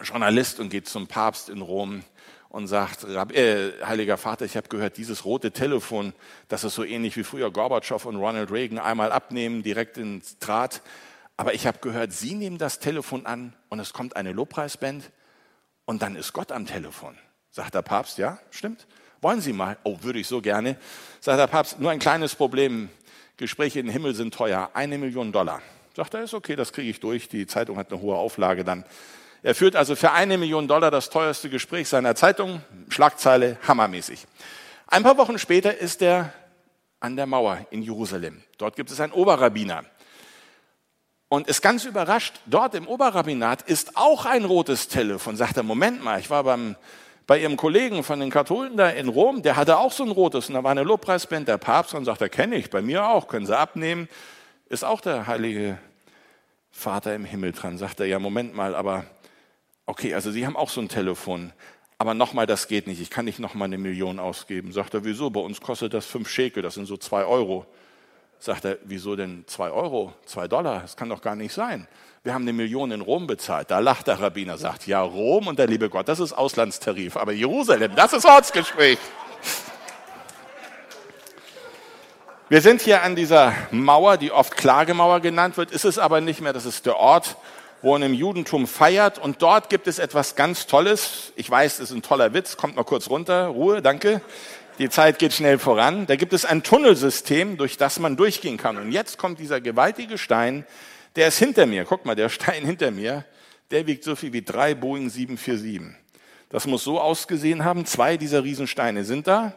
Journalist und geht zum Papst in Rom und sagt, äh, Heiliger Vater, ich habe gehört, dieses rote Telefon, das ist so ähnlich wie früher Gorbatschow und Ronald Reagan, einmal abnehmen, direkt ins Draht. Aber ich habe gehört, Sie nehmen das Telefon an und es kommt eine Lobpreisband und dann ist Gott am Telefon. Sagt der Papst, ja, stimmt. Wollen Sie mal? Oh, würde ich so gerne. Sagt der Papst, nur ein kleines Problem. Gespräche in den Himmel sind teuer, eine Million Dollar. Sagt er, ist okay, das kriege ich durch, die Zeitung hat eine hohe Auflage dann. Er führt also für eine Million Dollar das teuerste Gespräch seiner Zeitung, Schlagzeile hammermäßig. Ein paar Wochen später ist er an der Mauer in Jerusalem. Dort gibt es einen Oberrabbiner und ist ganz überrascht, dort im Oberrabbinat ist auch ein rotes Telefon. Sagt er, Moment mal, ich war beim, bei Ihrem Kollegen von den Katholiken da in Rom, der hatte auch so ein rotes und da war eine Lobpreisband, der Papst, und sagt er, kenne ich, bei mir auch, können Sie abnehmen, ist auch der heilige Vater im Himmel dran. Sagt er, ja Moment mal, aber okay, also Sie haben auch so ein Telefon, aber nochmal, das geht nicht, ich kann nicht nochmal eine Million ausgeben. Sagt er, wieso, bei uns kostet das fünf Schekel, das sind so zwei Euro. Sagt er, wieso denn zwei Euro, zwei Dollar, das kann doch gar nicht sein. Wir haben eine Million in Rom bezahlt. Da lacht der Rabbiner, sagt, ja, Rom und der liebe Gott, das ist Auslandstarif, aber Jerusalem, das ist Ortsgespräch. Wir sind hier an dieser Mauer, die oft Klagemauer genannt wird, ist es aber nicht mehr, das ist der Ort, wo man im Judentum feiert. Und dort gibt es etwas ganz Tolles. Ich weiß, das ist ein toller Witz. Kommt mal kurz runter. Ruhe, danke. Die Zeit geht schnell voran. Da gibt es ein Tunnelsystem, durch das man durchgehen kann. Und jetzt kommt dieser gewaltige Stein. Der ist hinter mir. Guck mal, der Stein hinter mir, der wiegt so viel wie drei Boeing sieben vier sieben. Das muss so ausgesehen haben. Zwei dieser Riesensteine sind da.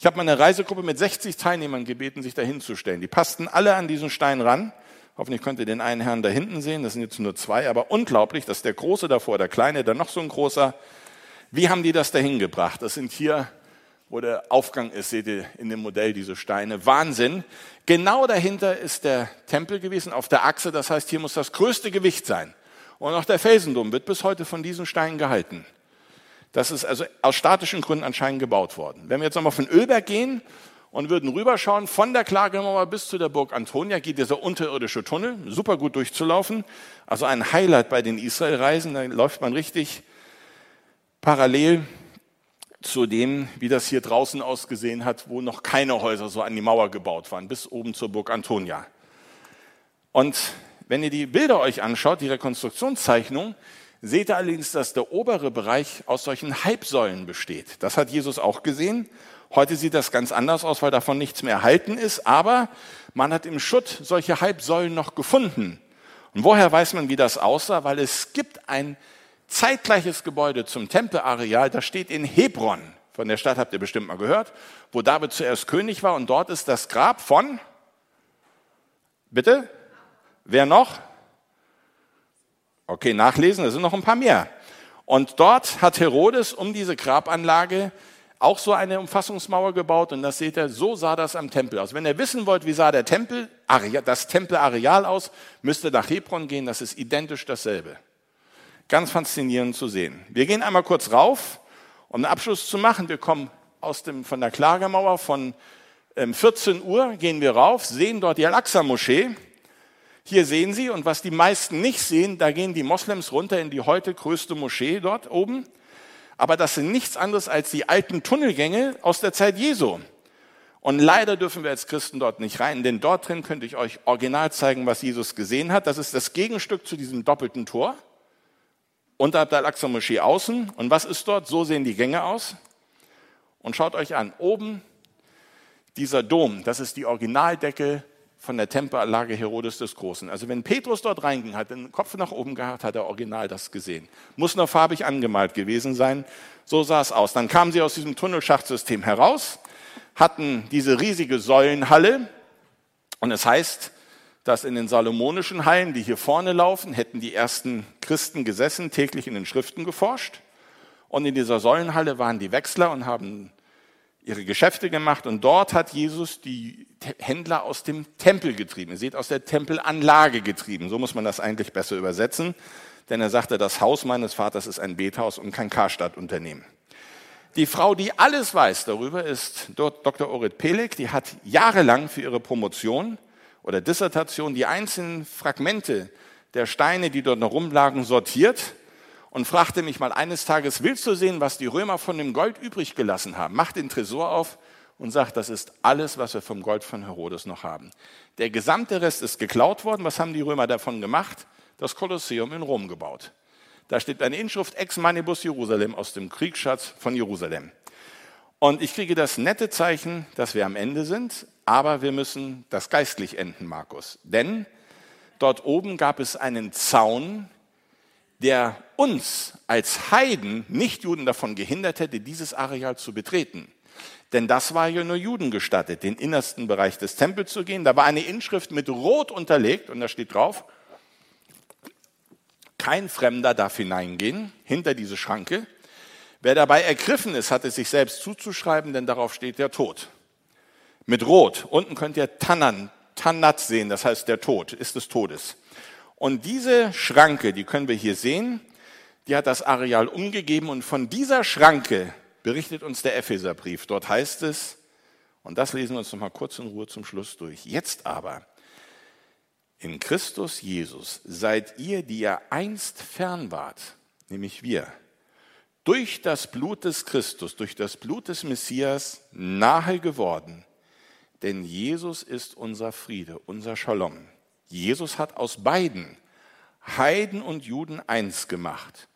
Ich habe meine Reisegruppe mit sechzig Teilnehmern gebeten, sich da hinzustellen. Die passten alle an diesen Stein ran. Hoffentlich könnt ihr den einen Herrn da hinten sehen, das sind jetzt nur zwei, aber unglaublich, dass der Große davor, der Kleine, dann noch so ein Großer. Wie haben die das da hingebracht? Das sind hier, wo der Aufgang ist, seht ihr in dem Modell diese Steine. Wahnsinn. Genau dahinter ist der Tempel gewesen, auf der Achse, das heißt, hier muss das größte Gewicht sein. Und auch der Felsendom wird bis heute von diesen Steinen gehalten. Das ist also aus statischen Gründen anscheinend gebaut worden. Wenn wir jetzt nochmal von Ölberg gehen und würden rüberschauen, von der Klagemauer bis zu der Burg Antonia geht dieser unterirdische Tunnel, super gut durchzulaufen. Also ein Highlight bei den Israelreisen, da läuft man richtig Parallel zu dem, wie das hier draußen ausgesehen hat, wo noch keine Häuser so an die Mauer gebaut waren, bis oben zur Burg Antonia. Und wenn ihr die Bilder euch anschaut, die Rekonstruktionszeichnung, seht ihr allerdings, dass der obere Bereich aus solchen Halbsäulen besteht. Das hat Jesus auch gesehen. Heute sieht das ganz anders aus, weil davon nichts mehr erhalten ist. Aber man hat im Schutt solche Halbsäulen noch gefunden. Und woher weiß man, wie das aussah? Weil es gibt ein zeitgleiches Gebäude zum Tempelareal, das steht in Hebron. Von der Stadt habt ihr bestimmt mal gehört, wo David zuerst König war. Und dort ist das Grab von, bitte, wer noch? Okay, nachlesen, da sind noch ein paar mehr. Und dort hat Herodes um diese Grabanlage auch so eine Umfassungsmauer gebaut. Und das seht ihr, so sah das am Tempel aus. Wenn ihr wissen wollt, wie sah der Tempel, das Tempelareal aus, müsst ihr nach Hebron gehen, das ist identisch dasselbe. Ganz faszinierend zu sehen. Wir gehen einmal kurz rauf, um einen Abschluss zu machen. Wir kommen aus dem, von der Klagemauer von vierzehn Uhr, gehen wir rauf, sehen dort die Al-Aqsa-Moschee. Hier sehen Sie, und was die meisten nicht sehen, da gehen die Moslems runter in die heute größte Moschee dort oben. Aber das sind nichts anderes als die alten Tunnelgänge aus der Zeit Jesu. Und leider dürfen wir als Christen dort nicht rein, denn dort drin könnte ich euch original zeigen, was Jesus gesehen hat. Das ist das Gegenstück zu diesem doppelten Tor, unterhalb der Al-Aqsa-Moschee außen. Und was ist dort? So sehen die Gänge aus. Und schaut euch an, oben dieser Dom, das ist die Originaldecke von der Tempelanlage Herodes des Großen. Also wenn Petrus dort reinging, hat den Kopf nach oben gehabt, hat er original das gesehen. Muss nur farbig angemalt gewesen sein. So sah es aus. Dann kamen sie aus diesem Tunnelschachtsystem heraus, hatten diese riesige Säulenhalle. Und es heißt, dass in den salomonischen Hallen, die hier vorne laufen, hätten die ersten Christen gesessen, täglich in den Schriften geforscht. Und in dieser Säulenhalle waren die Wechsler und haben ihre Geschäfte gemacht, und dort hat Jesus die Händler aus dem Tempel getrieben. Ihr seht, aus der Tempelanlage getrieben. So muss man das eigentlich besser übersetzen, denn er sagte, das Haus meines Vaters ist ein Bethaus und kein Karstadt-Unternehmen. Die Frau, die alles weiß darüber, ist Doktor Orit Pelik. Die hat jahrelang für ihre Promotion oder Dissertation die einzelnen Fragmente der Steine, die dort noch rumlagen, sortiert. Und fragte mich mal eines Tages, willst du sehen, was die Römer von dem Gold übrig gelassen haben? Macht den Tresor auf und sagt, das ist alles, was wir vom Gold von Herodes noch haben. Der gesamte Rest ist geklaut worden. Was haben die Römer davon gemacht? Das Kolosseum in Rom gebaut. Da steht eine Inschrift, Ex Manibus Jerusalem, aus dem Kriegsschatz von Jerusalem. Und ich kriege das nette Zeichen, dass wir am Ende sind, aber wir müssen das geistlich enden, Markus. Denn dort oben gab es einen Zaun, der uns als Heiden, Nichtjuden, davon gehindert hätte, dieses Areal zu betreten. Denn das war ja nur Juden gestattet, den innersten Bereich des Tempels zu gehen. Da war eine Inschrift mit Rot unterlegt und da steht drauf, kein Fremder darf hineingehen, hinter diese Schranke. Wer dabei ergriffen ist, hat es sich selbst zuzuschreiben, denn darauf steht der Tod. Mit Rot, unten könnt ihr Tanan, Tanat sehen, das heißt der Tod, ist des Todes. Und diese Schranke, die können wir hier sehen, die hat das Areal umgegeben. Und von dieser Schranke berichtet uns der Epheserbrief. Dort heißt es, und das lesen wir uns noch mal kurz in Ruhe zum Schluss durch. Jetzt aber, in Christus Jesus seid ihr, die ihr einst fern wart, nämlich wir, durch das Blut des Christus, durch das Blut des Messias nahe geworden. Denn Jesus ist unser Friede, unser Shalom. Jesus hat aus beiden, Heiden und Juden, eins gemacht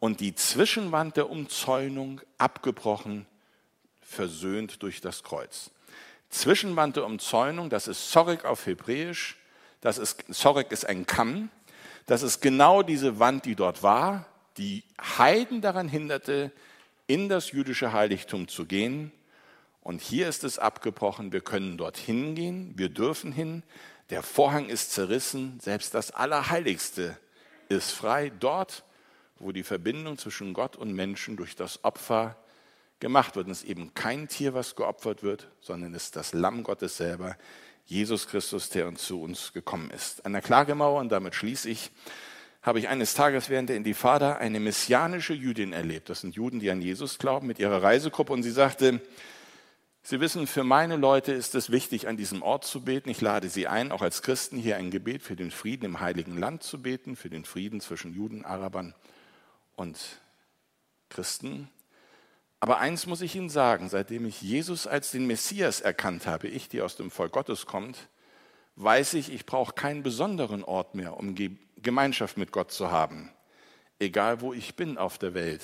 und die Zwischenwand der Umzäunung abgebrochen, versöhnt durch das Kreuz. Zwischenwand der Umzäunung, das ist Zorik auf Hebräisch, das ist, Zorik ist ein Kamm, das ist genau diese Wand, die dort war, die Heiden daran hinderte, in das jüdische Heiligtum zu gehen. Und hier ist es abgebrochen, wir können dorthin gehen, wir dürfen hin. Der Vorhang ist zerrissen, selbst das Allerheiligste ist frei, dort, wo die Verbindung zwischen Gott und Menschen durch das Opfer gemacht wird. Und es ist eben kein Tier, was geopfert wird, sondern es ist das Lamm Gottes selber, Jesus Christus, der uns zu uns gekommen ist. An der Klagemauer, und damit schließe ich, habe ich eines Tages während der Intifada eine messianische Jüdin erlebt. Das sind Juden, die an Jesus glauben, mit ihrer Reisegruppe, und sie sagte, Sie wissen, für meine Leute ist es wichtig, an diesem Ort zu beten. Ich lade Sie ein, auch als Christen hier ein Gebet für den Frieden im Heiligen Land zu beten, für den Frieden zwischen Juden, Arabern und Christen. Aber eins muss ich Ihnen sagen, seitdem ich Jesus als den Messias erkannt habe, ich, die aus dem Volk Gottes kommt, weiß ich, ich brauche keinen besonderen Ort mehr, um Gemeinschaft mit Gott zu haben. Egal, wo ich bin auf der Welt,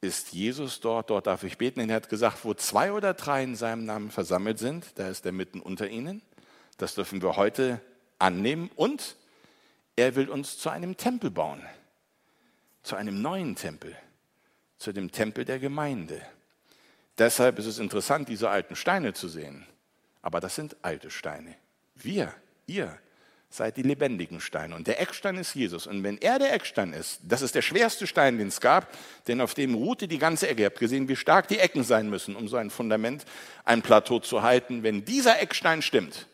ist Jesus dort, dort darf ich beten. Er hat gesagt, wo zwei oder drei in seinem Namen versammelt sind, da ist er mitten unter ihnen. Das dürfen wir heute annehmen und er will uns zu einem Tempel bauen, zu einem neuen Tempel, zu dem Tempel der Gemeinde. Deshalb ist es interessant, diese alten Steine zu sehen. Aber das sind alte Steine. Wir, ihr, seid die lebendigen Steine. Und der Eckstein ist Jesus. Und wenn er der Eckstein ist, das ist der schwerste Stein, den es gab, denn auf dem ruhte die ganze Ecke. Ihr habt gesehen, wie stark die Ecken sein müssen, um so ein Fundament, ein Plateau zu halten. Wenn dieser Eckstein stimmt,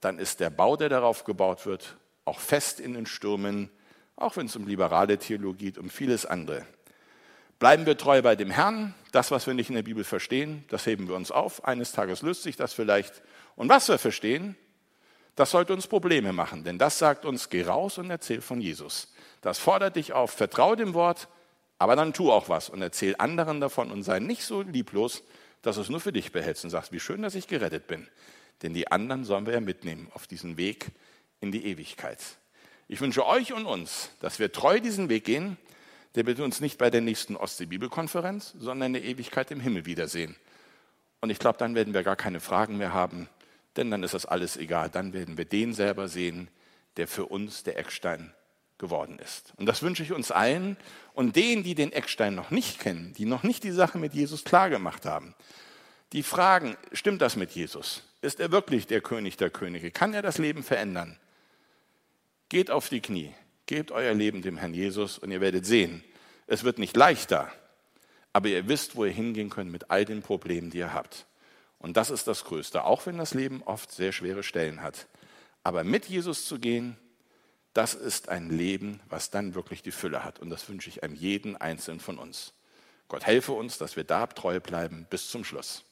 dann ist der Bau, der darauf gebaut wird, auch fest in den Stürmen, auch wenn es um liberale Theologie geht, um vieles andere. Bleiben wir treu bei dem Herrn. Das, was wir nicht in der Bibel verstehen, das heben wir uns auf. Eines Tages löst sich das vielleicht. Und was wir verstehen, das sollte uns Probleme machen. Denn das sagt uns, geh raus und erzähl von Jesus. Das fordert dich auf, vertraue dem Wort, aber dann tu auch was und erzähl anderen davon und sei nicht so lieblos, dass du es nur für dich behältst und sagst, wie schön, dass ich gerettet bin. Denn die anderen sollen wir ja mitnehmen auf diesen Weg in die Ewigkeit. Ich wünsche euch und uns, dass wir treu diesen Weg gehen, der wird uns nicht bei der nächsten Ostsee-Bibelkonferenz, sondern in der Ewigkeit im Himmel wiedersehen. Und ich glaube, dann werden wir gar keine Fragen mehr haben, denn dann ist das alles egal. Dann werden wir den selber sehen, der für uns der Eckstein geworden ist. Und das wünsche ich uns allen und denen, die den Eckstein noch nicht kennen, die noch nicht die Sache mit Jesus klar gemacht haben, die fragen, stimmt das mit Jesus? Ist er wirklich der König der Könige? Kann er das Leben verändern? Geht auf die Knie. Gebt euer Leben dem Herrn Jesus und ihr werdet sehen, es wird nicht leichter, aber ihr wisst, wo ihr hingehen könnt mit all den Problemen, die ihr habt. Und das ist das Größte, auch wenn das Leben oft sehr schwere Stellen hat. Aber mit Jesus zu gehen, das ist ein Leben, was dann wirklich die Fülle hat. Und das wünsche ich einem jeden Einzelnen von uns. Gott helfe uns, dass wir da treu bleiben bis zum Schluss.